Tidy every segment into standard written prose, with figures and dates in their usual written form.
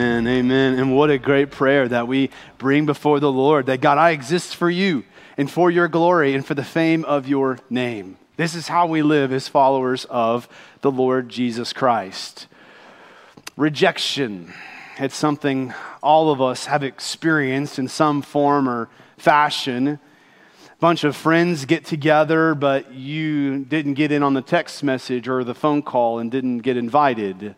Amen, amen. And what a great prayer that we bring before the Lord, that God, I exist for you and for your glory and for the fame of your name. This is how we live as followers of the Lord Jesus Christ. Rejection. It's something all of us have experienced in some form or fashion. Bunch of friends get together, but you didn't get in on the text message or the phone call and didn't get invited.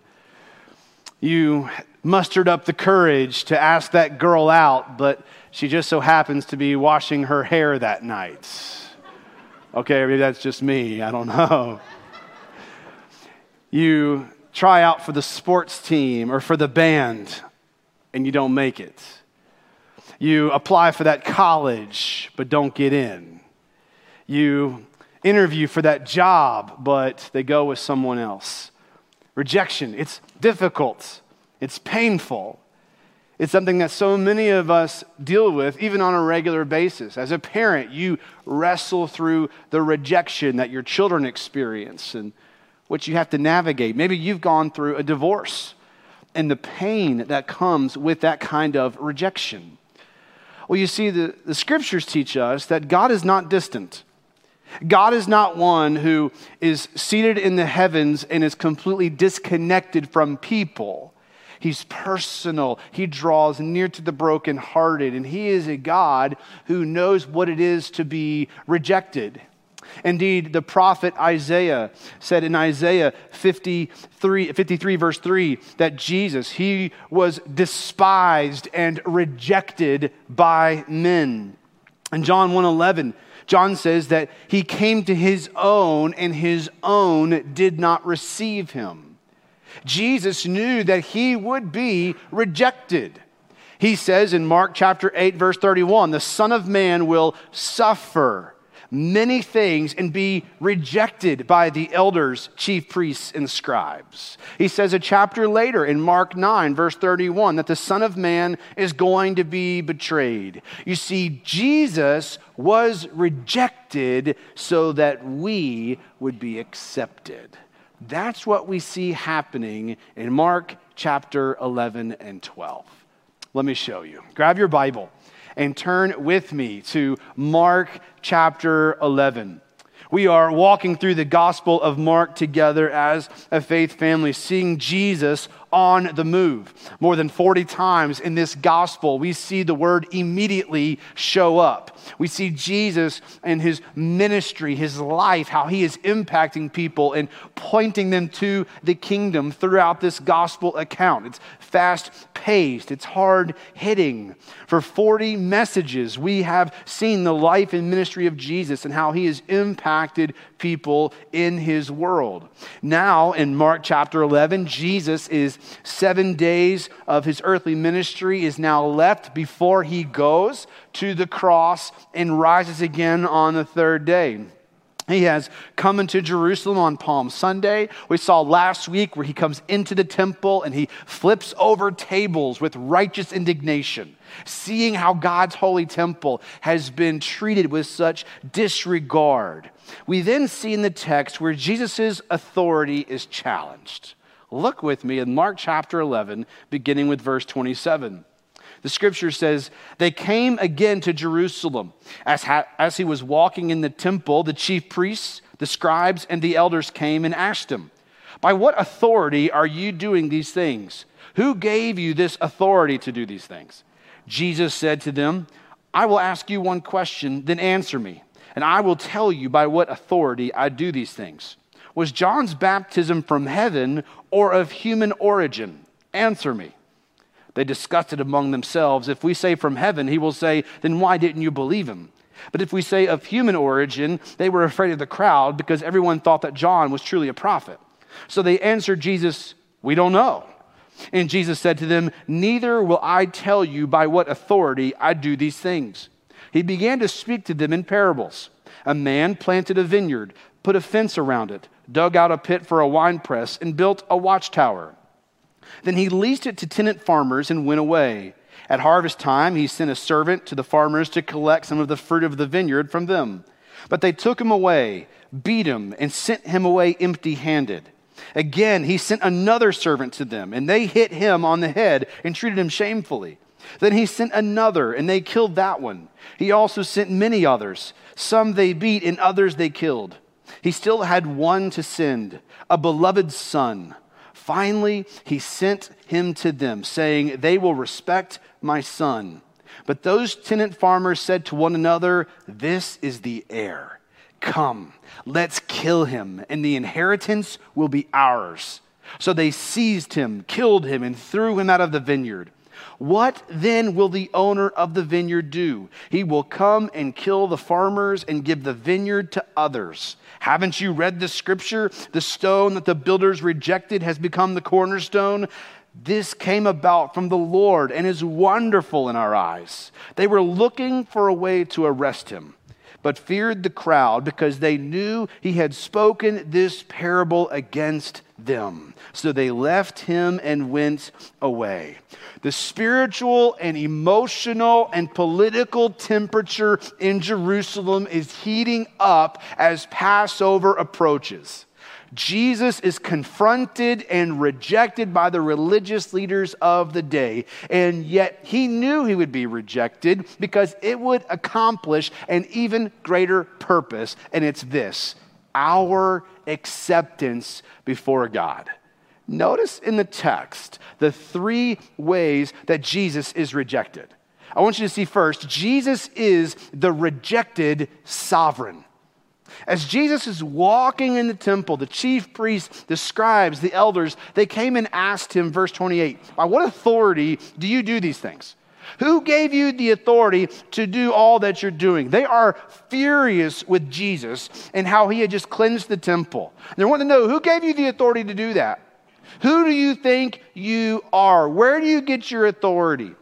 You mustered up the courage to ask that girl out, but she just so happens to be washing her hair that night. Okay, maybe that's just me. I don't know. You try out for the sports team or for the band, and you don't make it. You apply for that college, but don't get in. You interview for that job, but they go with someone else. Rejection, it's difficult. It's painful. It's something that so many of us deal with, even on a regular basis. As a parent, you wrestle through the rejection that your children experience and what you have to navigate. Maybe you've gone through a divorce and the pain that comes with that kind of rejection. Well, you see, the scriptures teach us that God is not distant. God is not one who is seated in the heavens and is completely disconnected from people. He's personal. He draws near to the brokenhearted, and he is a God who knows what it is to be rejected. Indeed, the prophet Isaiah said in Isaiah 53 verse 3, that Jesus, he was despised and rejected by men. In John 1:11, John says that he came to his own, and his own did not receive him. Jesus knew that he would be rejected. He says in Mark chapter 8 verse 31, the Son of Man will suffer many things and be rejected by the elders, chief priests, and scribes. He says a chapter later in Mark 9, verse 31, that the Son of Man is going to be betrayed. You see, Jesus was rejected so that we would be accepted. That's what we see happening in Mark chapter 11 and 12. Let me show you. Grab your Bible and turn with me to Mark chapter 11. We are walking through the Gospel of Mark together as a faith family, seeing Jesus on the move. More than 40 times in this Gospel, we see the word immediately show up. We see Jesus and his ministry, his life, how he is impacting people and pointing them to the kingdom throughout this Gospel account. It's fast-paced. It's hard-hitting. For 40 messages, we have seen the life and ministry of Jesus and how he is impacting people in his world. Now, in Mark chapter 11, Jesus is 7 days of his earthly ministry is now left before he goes to the cross and rises again on the third day. He has come into Jerusalem on Palm Sunday. We saw last week where he comes into the temple and he flips over tables with righteous indignation, seeing how God's holy temple has been treated with such disregard. We then see in the text where Jesus' authority is challenged. Look with me in Mark chapter 11, beginning with verse 27. The scripture says, they came again to Jerusalem. As he was walking in the temple, the chief priests, the scribes, and the elders came and asked him, by what authority are you doing these things? Who gave you this authority to do these things? Jesus said to them, I will ask you one question, then answer me, and I will tell you by what authority I do these things. Was John's baptism from heaven or of human origin? Answer me. They discussed it among themselves. If we say from heaven, he will say, then why didn't you believe him? But if we say of human origin, they were afraid of the crowd because everyone thought that John was truly a prophet. So they answered Jesus, we don't know. And Jesus said to them, neither will I tell you by what authority I do these things. He began to speak to them in parables. A man planted a vineyard, put a fence around it, dug out a pit for a winepress, and built a watchtower. Then he leased it to tenant farmers and went away. At harvest time, he sent a servant to the farmers to collect some of the fruit of the vineyard from them. But they took him away, beat him, and sent him away empty-handed. Again, he sent another servant to them, and they hit him on the head and treated him shamefully. Then he sent another, and they killed that one. He also sent many others. Some they beat, and others they killed. He still had one to send, a beloved son. Finally, he sent him to them, saying, "They will respect my son." But those tenant farmers said to one another, "This is the heir. Come, let's kill him, and the inheritance will be ours." So they seized him, killed him, and threw him out of the vineyard. What then will the owner of the vineyard do? He will come and kill the farmers and give the vineyard to others. Haven't you read the scripture? The stone that the builders rejected has become the cornerstone. This came about from the Lord and is wonderful in our eyes. They were looking for a way to arrest him, but feared the crowd because they knew he had spoken this parable against them. So they left him and went away. The spiritual and emotional and political temperature in Jerusalem is heating up as Passover approaches. Jesus is confronted and rejected by the religious leaders of the day, and yet he knew he would be rejected because it would accomplish an even greater purpose, and it's this: our acceptance before God. Notice in the text the three ways that Jesus is rejected. I want you to see first, Jesus is the rejected sovereign. As Jesus is walking in the temple, the chief priests, the scribes, the elders, they came and asked him, verse 28, "By what authority do you do these things? Who gave you the authority to do all that you're doing?" They are furious with Jesus and how he had just cleansed the temple. And they want to know, who gave you the authority to do that? Who do you think you are? Where do you get your authority?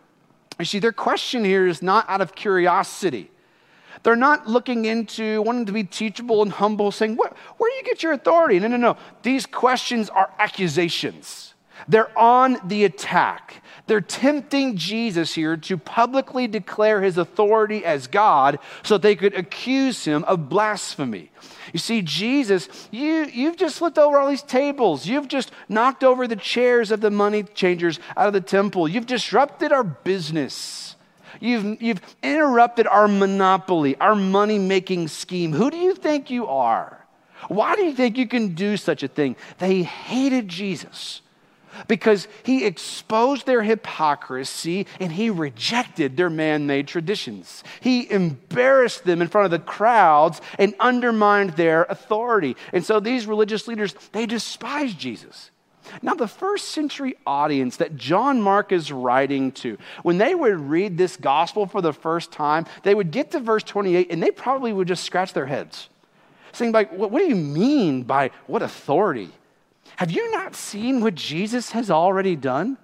You see, their question here is not out of curiosity. They're not looking into wanting to be teachable and humble, saying, where do you get your authority? No. These questions are accusations. They're on the attack. They're tempting Jesus here to publicly declare his authority as God so they could accuse him of blasphemy. You see, Jesus, you've just flipped over all these tables. You've just knocked over the chairs of the money changers out of the temple. You've disrupted our business. You've interrupted our monopoly, our money-making scheme. Who do you think you are? Why do you think you can do such a thing? They hated Jesus because he exposed their hypocrisy and he rejected their man-made traditions. He embarrassed them in front of the crowds and undermined their authority. And so these religious leaders, they despised Jesus. Now, the first century audience that John Mark is writing to, when they would read this gospel for the first time, they would get to verse 28 and they probably would just scratch their heads, saying, like, what do you mean by what authority? Have you not seen what Jesus has already done?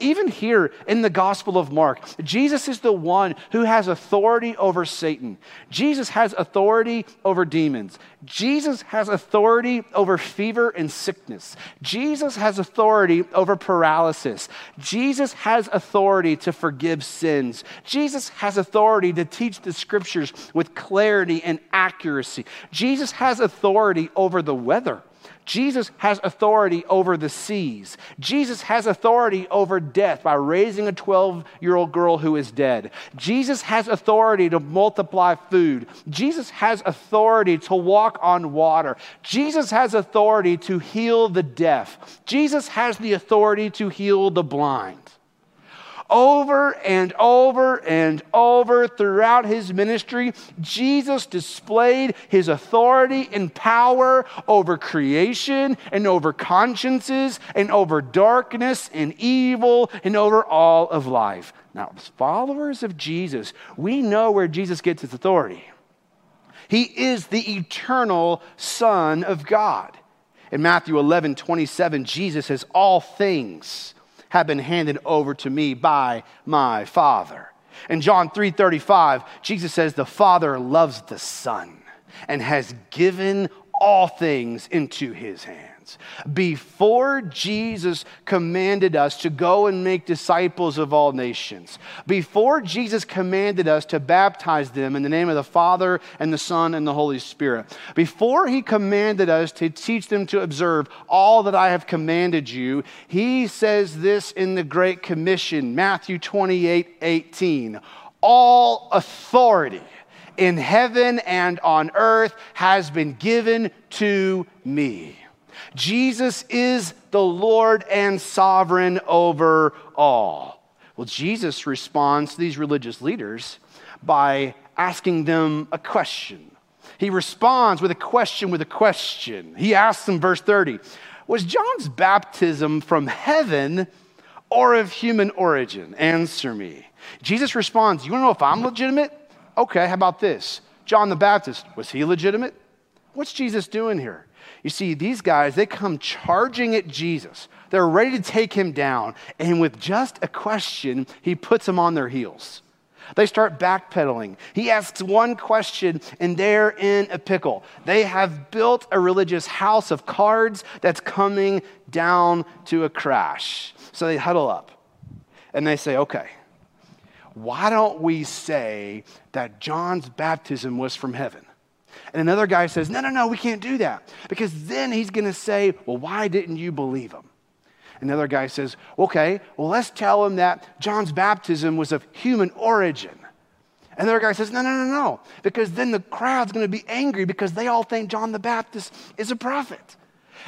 Even here in the Gospel of Mark, Jesus is the one who has authority over Satan. Jesus has authority over demons. Jesus has authority over fever and sickness. Jesus has authority over paralysis. Jesus has authority to forgive sins. Jesus has authority to teach the scriptures with clarity and accuracy. Jesus has authority over the weather. Jesus has authority over the seas. Jesus has authority over death by raising a 12-year-old girl who is dead. Jesus has authority to multiply food. Jesus has authority to walk on water. Jesus has authority to heal the deaf. Jesus has the authority to heal the blind. Over and over and over throughout his ministry, Jesus displayed his authority and power over creation and over consciences and over darkness and evil and over all of life. Now, as followers of Jesus, we know where Jesus gets his authority. He is the eternal Son of God. In Matthew 11:27, Jesus says, "All things have been handed over to me by my Father." In John 3:35, Jesus says, "The Father loves the Son and has given all things into his hands. Before Jesus commanded us to go and make disciples of all nations, before Jesus commanded us to baptize them in the name of the Father and the Son and the Holy Spirit, before he commanded us to teach them to observe all that I have commanded you, he says this in the Great Commission, Matthew 28:18, all authority in heaven and on earth has been given to me. Jesus is the Lord and sovereign over all. Well, Jesus responds to these religious leaders by asking them a question. He responds with a question with a question. He asks them, verse 30, was John's baptism from heaven or of human origin? Answer me. Jesus responds, you want to know if I'm legitimate? Okay, how about this? John the Baptist, was he legitimate? What's Jesus doing here? You see, these guys, they come charging at Jesus. They're ready to take him down. And with just a question, he puts them on their heels. They start backpedaling. He asks one question, and they're in a pickle. They have built a religious house of cards that's coming down to a crash. So they huddle up, and they say, okay, why don't we say that John's baptism was from heaven? And another guy says, no, we can't do that. Because then he's going to say, well, why didn't you believe him? Another guy says, okay, well, let's tell him that John's baptism was of human origin. Another guy says, no, because then the crowd's going to be angry because they all think John the Baptist is a prophet.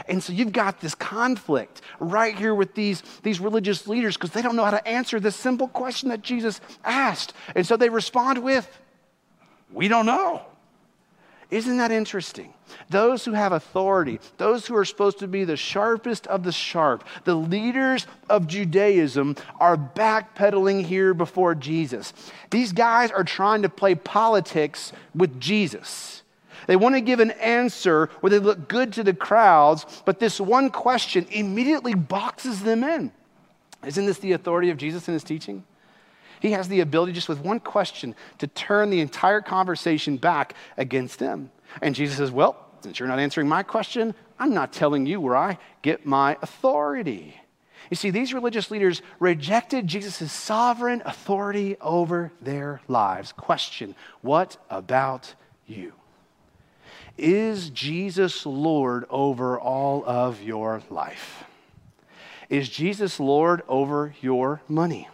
And so you've got this conflict right here with these religious leaders because they don't know how to answer this simple question that Jesus asked. And so they respond with, we don't know. Isn't that interesting? Those who have authority, those who are supposed to be the sharpest of the sharp, the leaders of Judaism are backpedaling here before Jesus. These guys are trying to play politics with Jesus. They want to give an answer where they look good to the crowds, but this one question immediately boxes them in. Isn't this the authority of Jesus in his teaching? He has the ability just with one question to turn the entire conversation back against them. And Jesus says, well, since you're not answering my question, I'm not telling you where I get my authority. You see, these religious leaders rejected Jesus' sovereign authority over their lives. Question, what about you? Is Jesus Lord over all of your life? Is Jesus Lord over your money?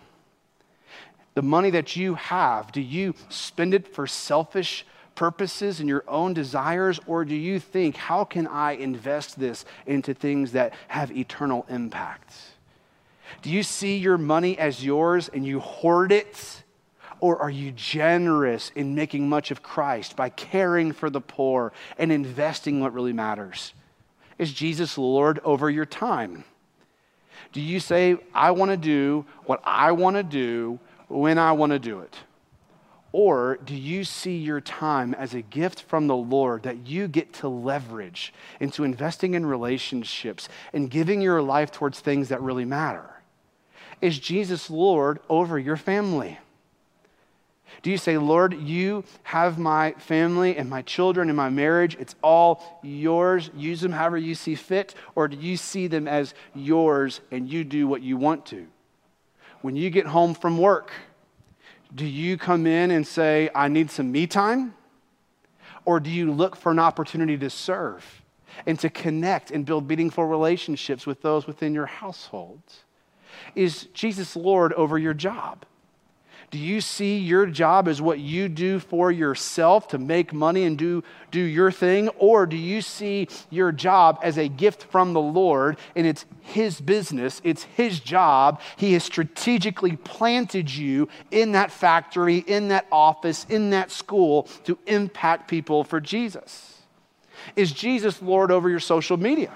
The money that you have, do you spend it for selfish purposes and your own desires, or do you think, how can I invest this into things that have eternal impact? Do you see your money as yours and you hoard it? Or are you generous in making much of Christ by caring for the poor and investing what really matters? Is Jesus Lord over your time? Do you say, I want to do what I want to do when I want to do it? Or do you see your time as a gift from the Lord that you get to leverage into investing in relationships and giving your life towards things that really matter? Is Jesus Lord over your family? Do you say, Lord, you have my family and my children and my marriage. It's all yours. Use them however you see fit. Or do you see them as yours and you do what you want to? When you get home from work, do you come in and say, I need some me time? Or do you look for an opportunity to serve and to connect and build meaningful relationships with those within your household? Is Jesus Lord over your job? Do you see your job as what you do for yourself to make money and do your thing? Or do you see your job as a gift from the Lord and it's his business, it's his job. He has strategically planted you in that factory, in that office, in that school to impact people for Jesus. Is Jesus Lord over your social media?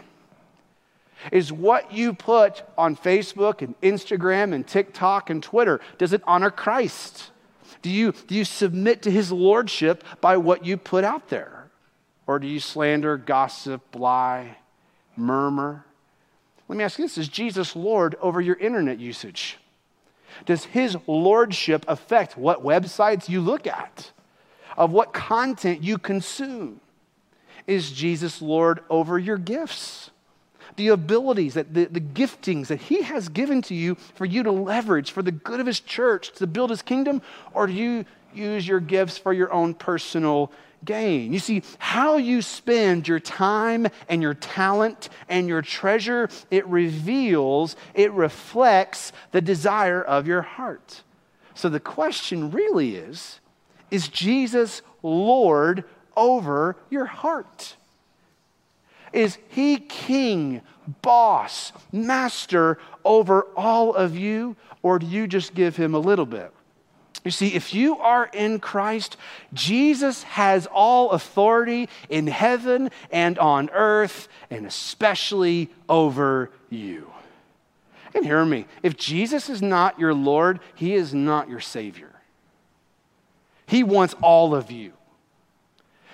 Is what you put on Facebook and Instagram and TikTok and Twitter, does it honor Christ? Do you submit to his lordship by what you put out there? Or do you slander, gossip, lie, murmur? Let me ask you this, is Jesus Lord over your internet usage? Does his lordship affect what websites you look at, of what content you consume? Is Jesus Lord over your gifts? The abilities, the giftings that he has given to you for you to leverage for the good of his church, to build his kingdom? Or do you use your gifts for your own personal gain? You see, how you spend your time and your talent and your treasure, it reflects the desire of your heart. So the question really is Jesus Lord over your heart? Is he king, boss, master over all of you, or do you just give him a little bit? You see, if you are in Christ, Jesus has all authority in heaven and on earth, and especially over you. And hear me, if Jesus is not your Lord, he is not your Savior. He wants all of you.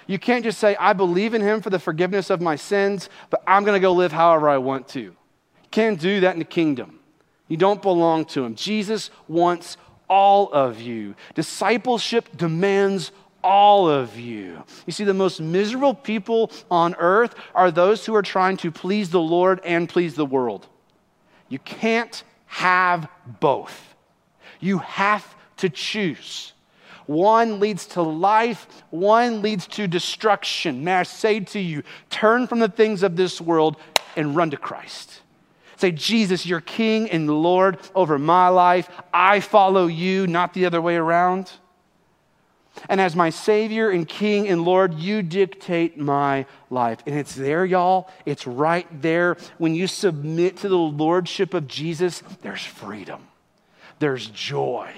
You can't just say, I believe in him for the forgiveness of my sins, but I'm going to go live however I want to. You can't do that in the kingdom. You don't belong to him. Jesus wants all of you. Discipleship demands all of you. You see, the most miserable people on earth are those who are trying to please the Lord and please the world. You can't have both. You have to choose. One leads to life, one leads to destruction. May I say to you, turn from the things of this world and run to Christ. Say, Jesus, you're King and Lord over my life. I follow you, not the other way around. And as my Savior and King and Lord, you dictate my life. And it's there, y'all. It's right there. When you submit to the Lordship of Jesus, there's freedom. There's joy.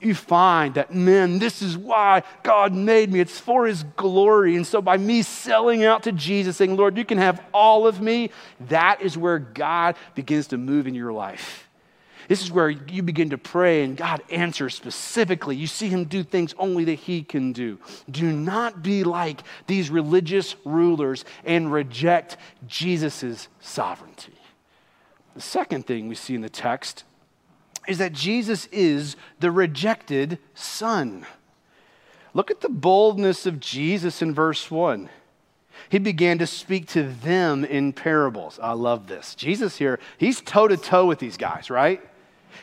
You find that, man, this is why God made me. It's for his glory. And so by me selling out to Jesus, saying, Lord, you can have all of me, that is where God begins to move in your life. This is where you begin to pray and God answers specifically. You see him do things only that he can do. Do not be like these religious rulers and reject Jesus's sovereignty. The second thing we see in the text is that Jesus is the rejected son. Look at the boldness of Jesus in verse 1. He began to speak to them in parables. I love this. Jesus here, he's toe-to-toe with these guys, right?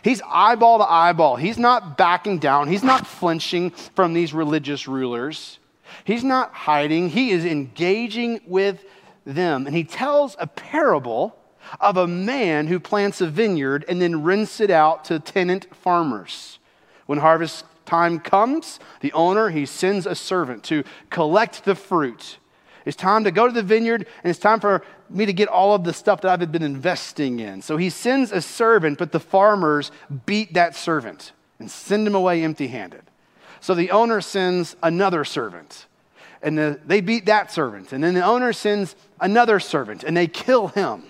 He's eyeball to eyeball. He's not backing down. He's not flinching from these religious rulers. He's not hiding. He is engaging with them. And he tells a parable of a man who plants a vineyard and then rents it out to tenant farmers. When harvest time comes, the owner, he sends a servant to collect the fruit. It's time to go to the vineyard, and it's time for me to get all of the stuff that I've been investing in. So he sends a servant, but the farmers beat that servant and send him away empty-handed. So the owner sends another servant, and they beat that servant. And then the owner sends another servant, and they kill him.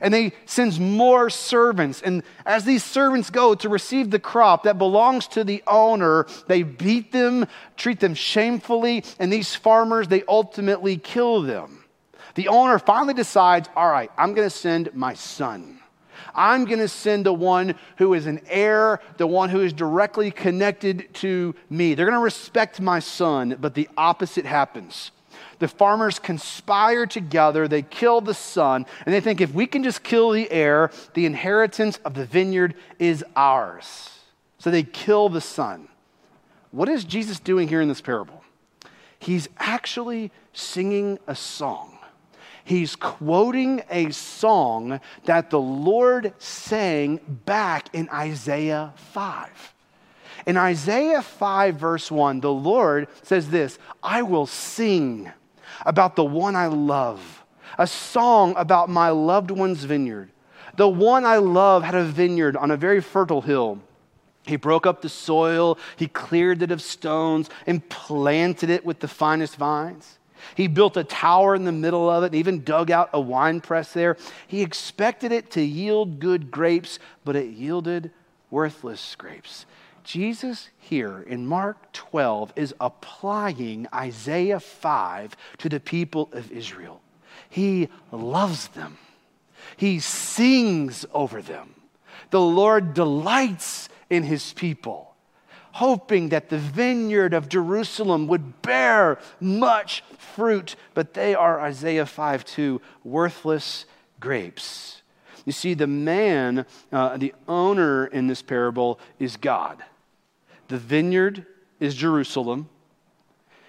And they sends more servants. And as these servants go to receive the crop that belongs to the owner, they beat them, treat them shamefully, and these farmers, they ultimately kill them. The owner finally decides, all right, I'm going to send my son. I'm going to send the one who is an heir, the one who is directly connected to me. They're going to respect my son, but the opposite happens. The farmers conspire together, they kill the son, and they think if we can just kill the heir, the inheritance of the vineyard is ours. So they kill the son. What is Jesus doing here in this parable? He's actually singing a song. He's quoting a song that the Lord sang back in Isaiah 5. In Isaiah 5, verse 1, the Lord says this, I will sing about the one I love, a song about my loved one's vineyard. The one I love had a vineyard on a very fertile hill. He broke up the soil, he cleared it of stones, and planted it with the finest vines. He built a tower in the middle of it and even dug out a wine press there. He expected it to yield good grapes, but it yielded worthless grapes. Jesus here in Mark 12 is applying Isaiah 5 to the people of Israel. He loves them. He sings over them. The Lord delights in his people. hoping that the vineyard of Jerusalem would bear much fruit, but they are, Isaiah 5:2, worthless grapes. You see, the man, the owner in this parable is God. The vineyard is Jerusalem.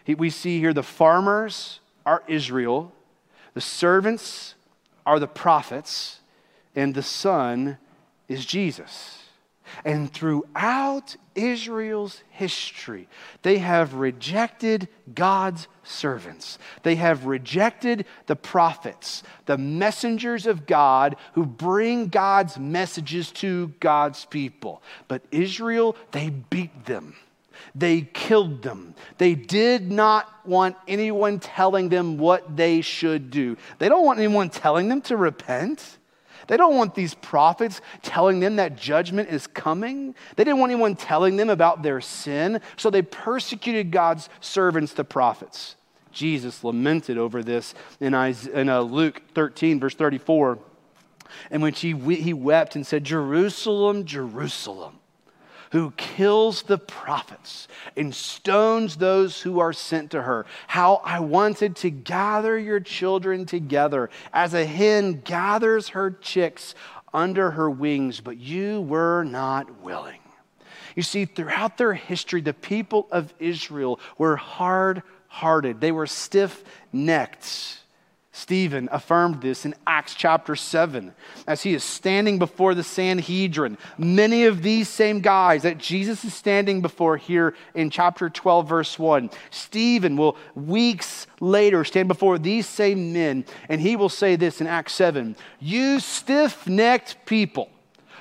We see here the farmers are Israel, the servants are the prophets, and the Son is Jesus. And throughout Israel's history, they have rejected God's servants. They have rejected the prophets, the messengers of God who bring God's messages to God's people. But Israel, they beat them. They killed them. They did not want anyone telling them what they should do. They don't want anyone telling them to repent. They don't want these prophets telling them that judgment is coming. They didn't want anyone telling them about their sin. So they persecuted God's servants, the prophets. Jesus lamented over this in Luke 13, verse 34, in which he wept and said, "Jerusalem, Jerusalem, who kills the prophets and stones those who are sent to her. How I wanted to gather your children together as a hen gathers her chicks under her wings, but you were not willing." You see, throughout their history, the people of Israel were hard-hearted. They were stiff-necked. Stephen affirmed this in Acts chapter 7 as he is standing before the Sanhedrin. Many of these same guys that Jesus is standing before here in chapter 12, verse 1. Stephen will weeks later stand before these same men, and he will say this in Acts 7, "You stiff-necked people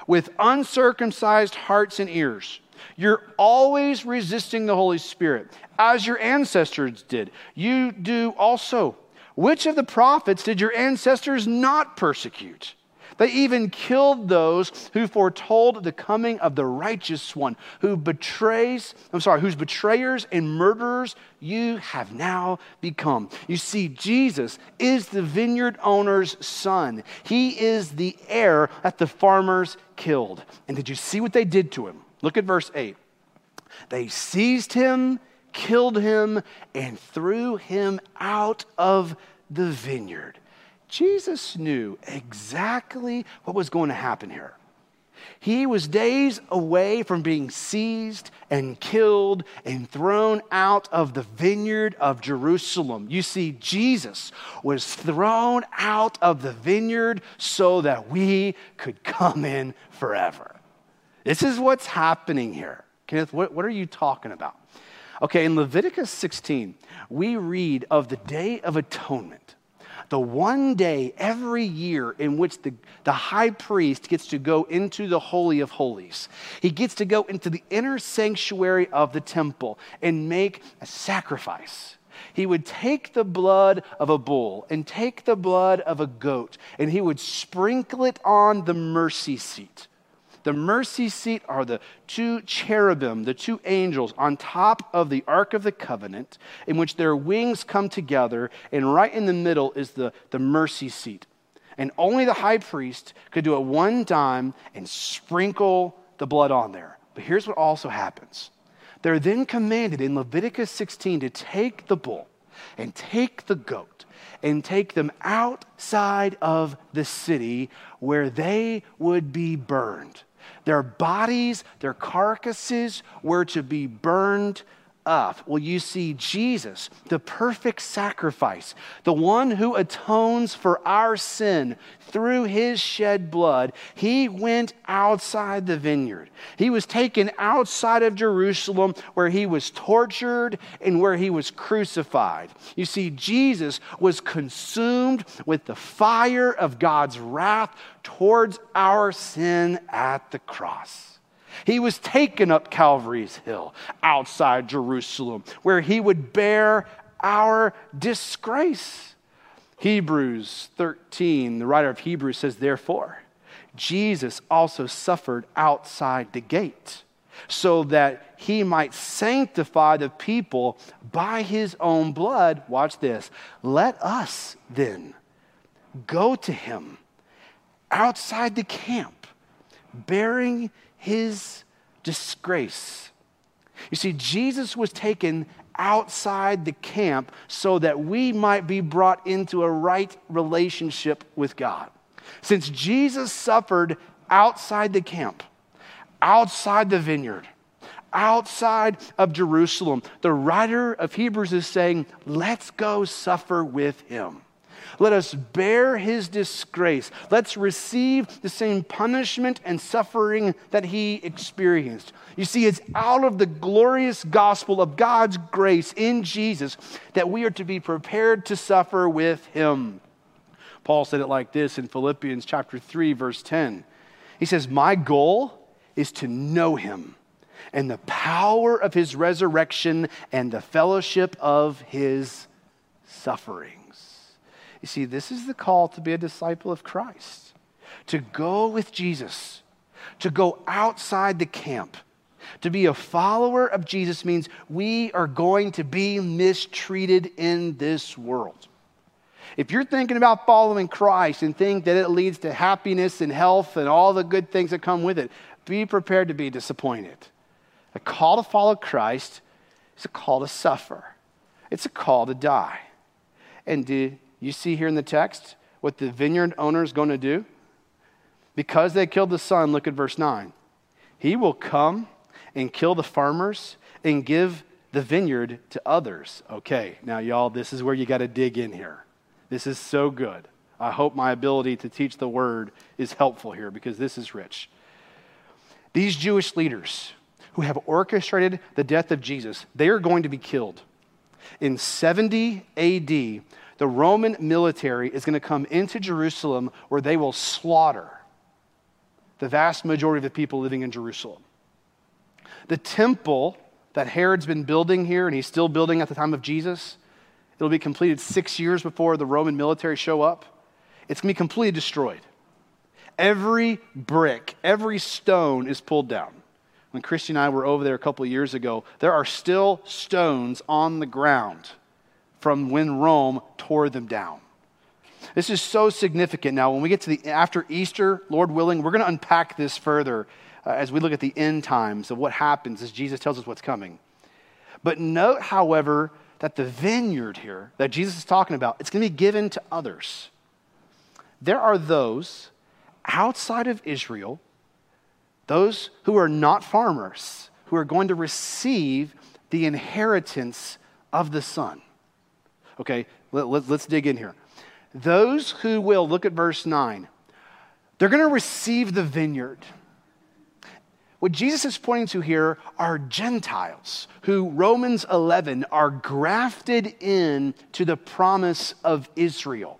with uncircumcised hearts and ears, you're always resisting the Holy Spirit, as your ancestors did. You do also. Which of the prophets did your ancestors not persecute? They even killed those who foretold the coming of the righteous one, whose betrayers and murderers you have now become." You see, Jesus is the vineyard owner's son. He is the heir that the farmers killed. And did you see what they did to him? Look at verse 8. They seized him, killed him, and threw him out of the vineyard. Jesus knew exactly what was going to happen here. He was days away from being seized and killed and thrown out of the vineyard of Jerusalem. You see, Jesus was thrown out of the vineyard so that we could come in forever. This is what's happening here. Kenneth, what are you talking about? Okay, in Leviticus 16, we read of the Day of Atonement, the one day every year in which the high priest gets to go into the Holy of Holies. He gets to go into the inner sanctuary of the temple and make a sacrifice. He would take the blood of a bull and take the blood of a goat, and he would sprinkle it on the mercy seat. The mercy seat are the two cherubim, the two angels, on top of the Ark of the Covenant, in which their wings come together, and right in the middle is the mercy seat. And only the high priest could do it one time and sprinkle the blood on there. But here's what also happens. They're then commanded in Leviticus 16 to take the bull and take the goat and take them outside of the city where they would be burned. Their bodies, their carcasses were to be burned up. Well, you see, Jesus, the perfect sacrifice, the one who atones for our sin through his shed blood, he went outside the vineyard. He was taken outside of Jerusalem where he was tortured and where he was crucified. You see, Jesus was consumed with the fire of God's wrath towards our sin at the cross. He was taken up Calvary's hill outside Jerusalem where he would bear our disgrace. Hebrews 13, the writer of Hebrews says, "Therefore, Jesus also suffered outside the gate so that he might sanctify the people by his own blood." Watch this. "Let us then go to him outside the camp, bearing his disgrace." You see, Jesus was taken outside the camp so that we might be brought into a right relationship with God. Since Jesus suffered outside the camp, outside the vineyard, outside of Jerusalem, the writer of Hebrews is saying, let's go suffer with him. Let us bear his disgrace. Let's receive the same punishment and suffering that he experienced. You see, it's out of the glorious gospel of God's grace in Jesus that we are to be prepared to suffer with him. Paul said it like this in Philippians chapter 3, verse 10. He says, my goal is to know him and the power of his resurrection and the fellowship of his suffering. You see, this is the call to be a disciple of Christ, to go with Jesus, to go outside the camp. To be a follower of Jesus means we are going to be mistreated in this world. If you're thinking about following Christ and think that it leads to happiness and health and all the good things that come with it, be prepared to be disappointed. A call to follow Christ is a call to suffer. It's a call to die. And you see here in the text what the vineyard owner is going to do? Because they killed the son, look at verse 9. He will come and kill the farmers and give the vineyard to others. Okay, now y'all, this is where you got to dig in here. This is so good. I hope my ability to teach the word is helpful here because this is rich. These Jewish leaders who have orchestrated the death of Jesus, they are going to be killed. In 70 AD, the Roman military is going to come into Jerusalem where they will slaughter the vast majority of the people living in Jerusalem. The temple that Herod's been building here, and he's still building at the time of Jesus, it'll be completed 6 years before the Roman military show up. It's going to be completely destroyed. Every brick, every stone is pulled down. When Christy and I were over there a couple of years ago, there are still stones on the ground from when Rome tore them down. This is so significant. Now, when we get to after Easter, Lord willing, we're going to unpack this further as we look at the end times of what happens as Jesus tells us what's coming. But note, however, that the vineyard here that Jesus is talking about, it's going to be given to others. There are those outside of Israel, those who are not farmers, who are going to receive the inheritance of the Son. Okay, let's dig in here. Those who will, look at verse 9, they're going to receive the vineyard. What Jesus is pointing to here are Gentiles who, Romans 11, are grafted in to the promise of Israel.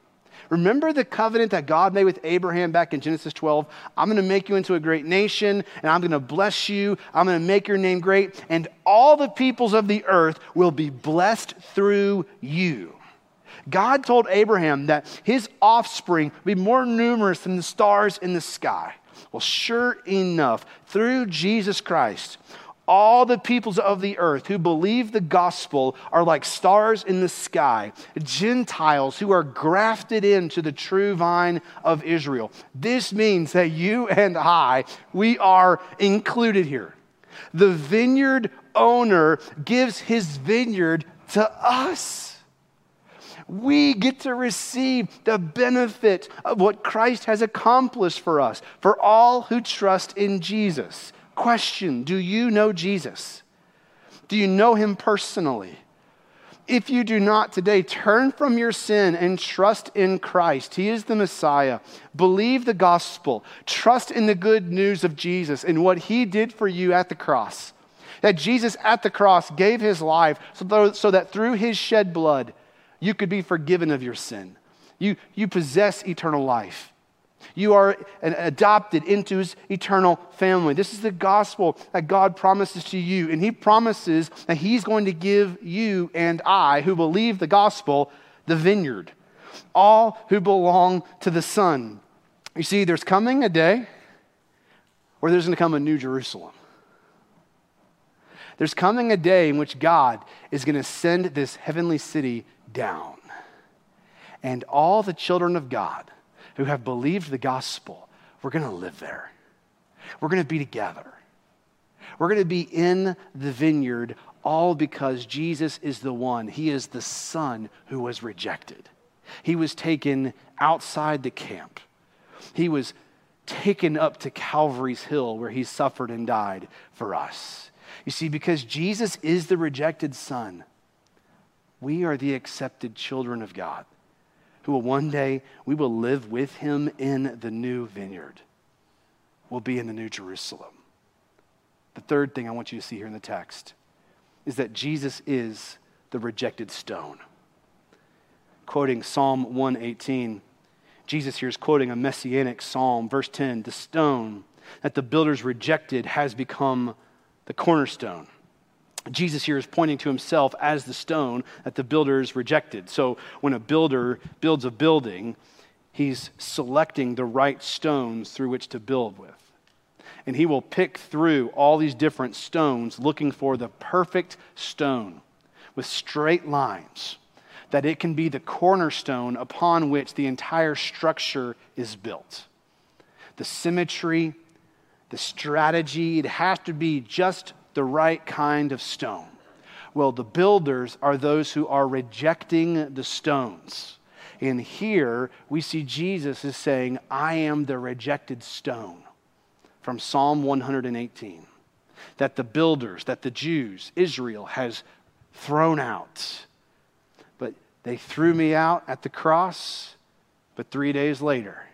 Remember the covenant that God made with Abraham back in Genesis 12? I'm going to make you into a great nation, and I'm going to bless you. I'm going to make your name great, and all the peoples of the earth will be blessed through you. God told Abraham that his offspring would be more numerous than the stars in the sky. Well, sure enough, through Jesus Christ, all the peoples of the earth who believe the gospel are like stars in the sky, Gentiles who are grafted into the true vine of Israel. This means that you and I, we are included here. The vineyard owner gives his vineyard to us. We get to receive the benefit of what Christ has accomplished for us, for all who trust in Jesus. Question, do you know Jesus? Do you know him personally? If you do not today, turn from your sin and trust in Christ. He is the Messiah. Believe the gospel. Trust in the good news of Jesus and what he did for you at the cross. That Jesus at the cross gave his life so that through his shed blood, you could be forgiven of your sin. You possess eternal life. You are adopted into his eternal family. This is the gospel that God promises to you. And he promises that he's going to give you and I, who believe the gospel, the vineyard. All who belong to the Son. You see, there's coming a day where there's going to come a new Jerusalem. There's coming a day in which God is going to send this heavenly city down. And all the children of God who have believed the gospel, we're going to live there. We're going to be together. We're going to be in the vineyard, all because Jesus is the one. He is the son who was rejected. He was taken outside the camp. He was taken up to Calvary's hill where he suffered and died for us. You see, because Jesus is the rejected son, we are the accepted children of God, who will one day, we will live with him in the new vineyard. We'll be in the new Jerusalem. The third thing I want you to see here in the text is that Jesus is the rejected stone. Quoting Psalm 118, Jesus here is quoting a messianic psalm, verse 10, the stone that the builders rejected has become the cornerstone. Jesus here is pointing to himself as the stone that the builders rejected. So when a builder builds a building, he's selecting the right stones through which to build with. And he will pick through all these different stones looking for the perfect stone with straight lines, that it can be the cornerstone upon which the entire structure is built. The symmetry, the strategy, it has to be just the right kind of stone. Well, the builders are those who are rejecting the stones. And here we see Jesus is saying, I am the rejected stone, from Psalm 118, that the builders, that the Jews, Israel has thrown out. But they threw me out at the cross, but 3 days later,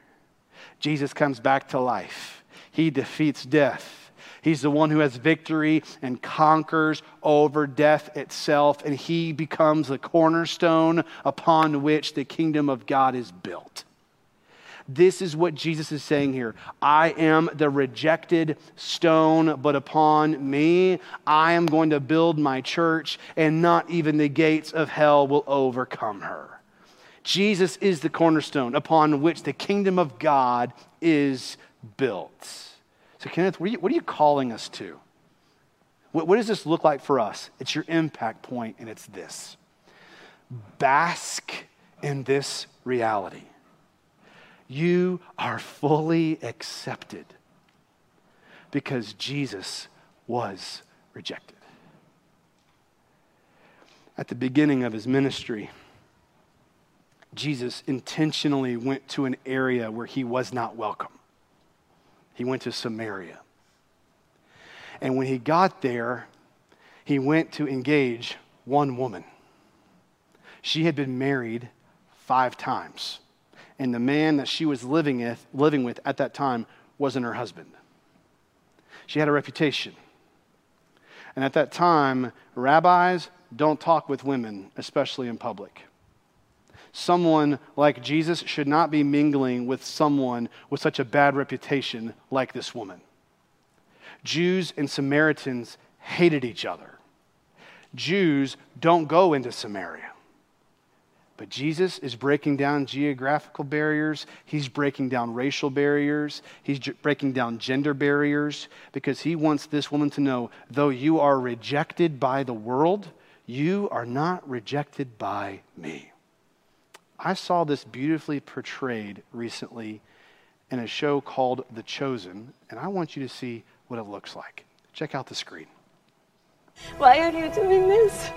Jesus comes back to life. He defeats death. He's the one who has victory and conquers over death itself, and he becomes the cornerstone upon which the kingdom of God is built. This is what Jesus is saying here. I am the rejected stone, but upon me, I am going to build my church, and not even the gates of hell will overcome her. Jesus is the cornerstone upon which the kingdom of God is built. So Kenneth, what are you calling us to? What does this look like for us? It's your impact point, and it's this. Bask in this reality. You are fully accepted because Jesus was rejected. At the beginning of his ministry, Jesus intentionally went to an area where he was not welcome. He went to Samaria. And when he got there, he went to engage one woman. She had been married 5 times. And the man that she was living with at that time wasn't her husband. She had a reputation. And at that time, rabbis don't talk with women, especially in public. Someone like Jesus should not be mingling with someone with such a bad reputation like this woman. Jews and Samaritans hated each other. Jews don't go into Samaria. But Jesus is breaking down geographical barriers. He's breaking down racial barriers. He's breaking down gender barriers, because he wants this woman to know, though you are rejected by the world, you are not rejected by me. I saw this beautifully portrayed recently in a show called The Chosen, and I want you to see what it looks like. Check out the screen. Why are you doing this?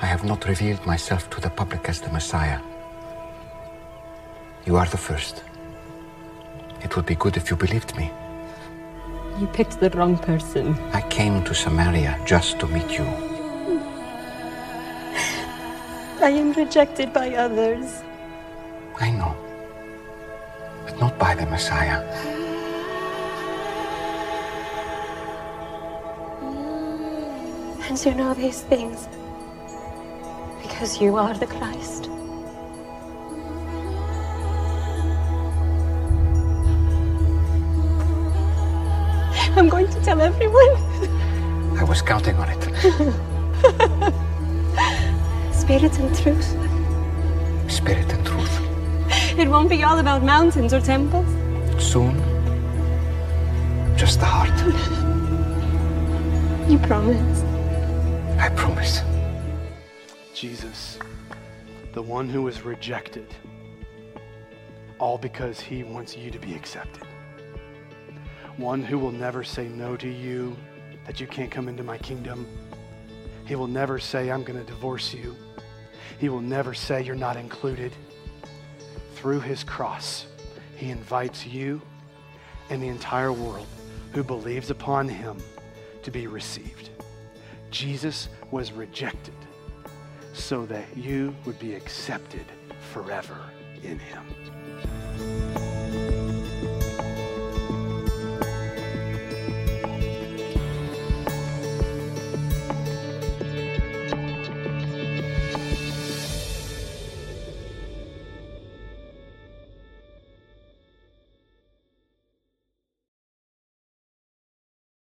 I have not revealed myself to the public as the Messiah. You are the first. It would be good if you believed me. You picked the wrong person. I came to Samaria just to meet you. I am rejected by others. I know, but not by the Messiah. And you know these things because you are the Christ. I'm going to tell everyone. I was counting on it. Spirit and truth. Spirit and truth. It won't be all about mountains or temples. Soon, just the heart. You promise? I promise. Jesus, the one who was rejected, all because he wants you to be accepted. one who will never say no to you, that you can't come into my kingdom. He will never say, I'm going to divorce you. He will never say, you're not included. Through his cross, he invites you and the entire world who believes upon him to be received. Jesus was rejected so that you would be accepted forever in him.